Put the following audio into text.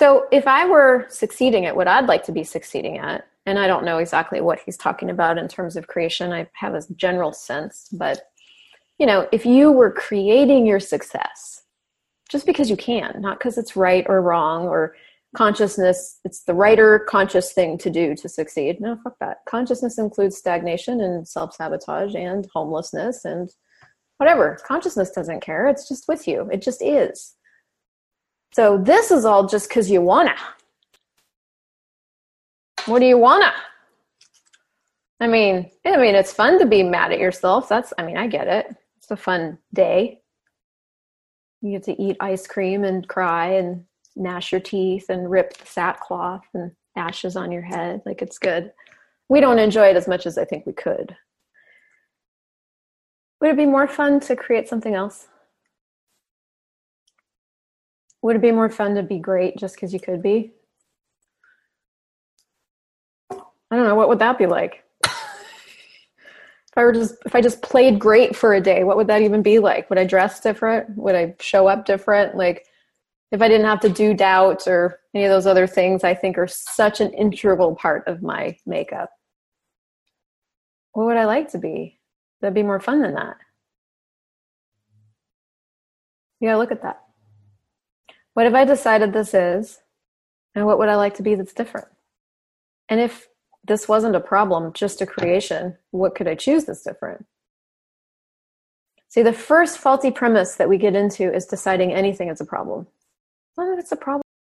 So if I were succeeding at what I'd like to be succeeding at, and I don't know exactly what he's talking about in terms of creation, I have a general sense, but you know, if you were creating your success, just because you can, not because it's right or wrong or consciousness, it's the right or conscious thing to do to succeed. No, fuck that. Consciousness includes stagnation and self-sabotage and homelessness and whatever. Consciousness doesn't care. It's just with you. It just is. So this is all just because you wanna. What do you wanna? I mean, it's fun to be mad at yourself. I get it. It's a fun day. You get to eat ice cream and cry and gnash your teeth and rip the sackcloth and ashes on your head. Like, it's good. We don't enjoy it as much as I think we could. Would it be more fun to create something else? Would it be more fun to be great just because you could be? I don't know. What would that be like? If I just played great for a day, what would that even be like? Would I dress different? Would I show up different? Like, if I didn't have to do doubt or any of those other things I think are such an integral part of my makeup, what would I like to be? That'd be more fun than that. You gotta look at that. What have I decided this is, and what would I like to be that's different? And if this wasn't a problem, just a creation, what could I choose that's different? See, the first faulty premise that we get into is deciding anything is a problem. Well, it's a problem.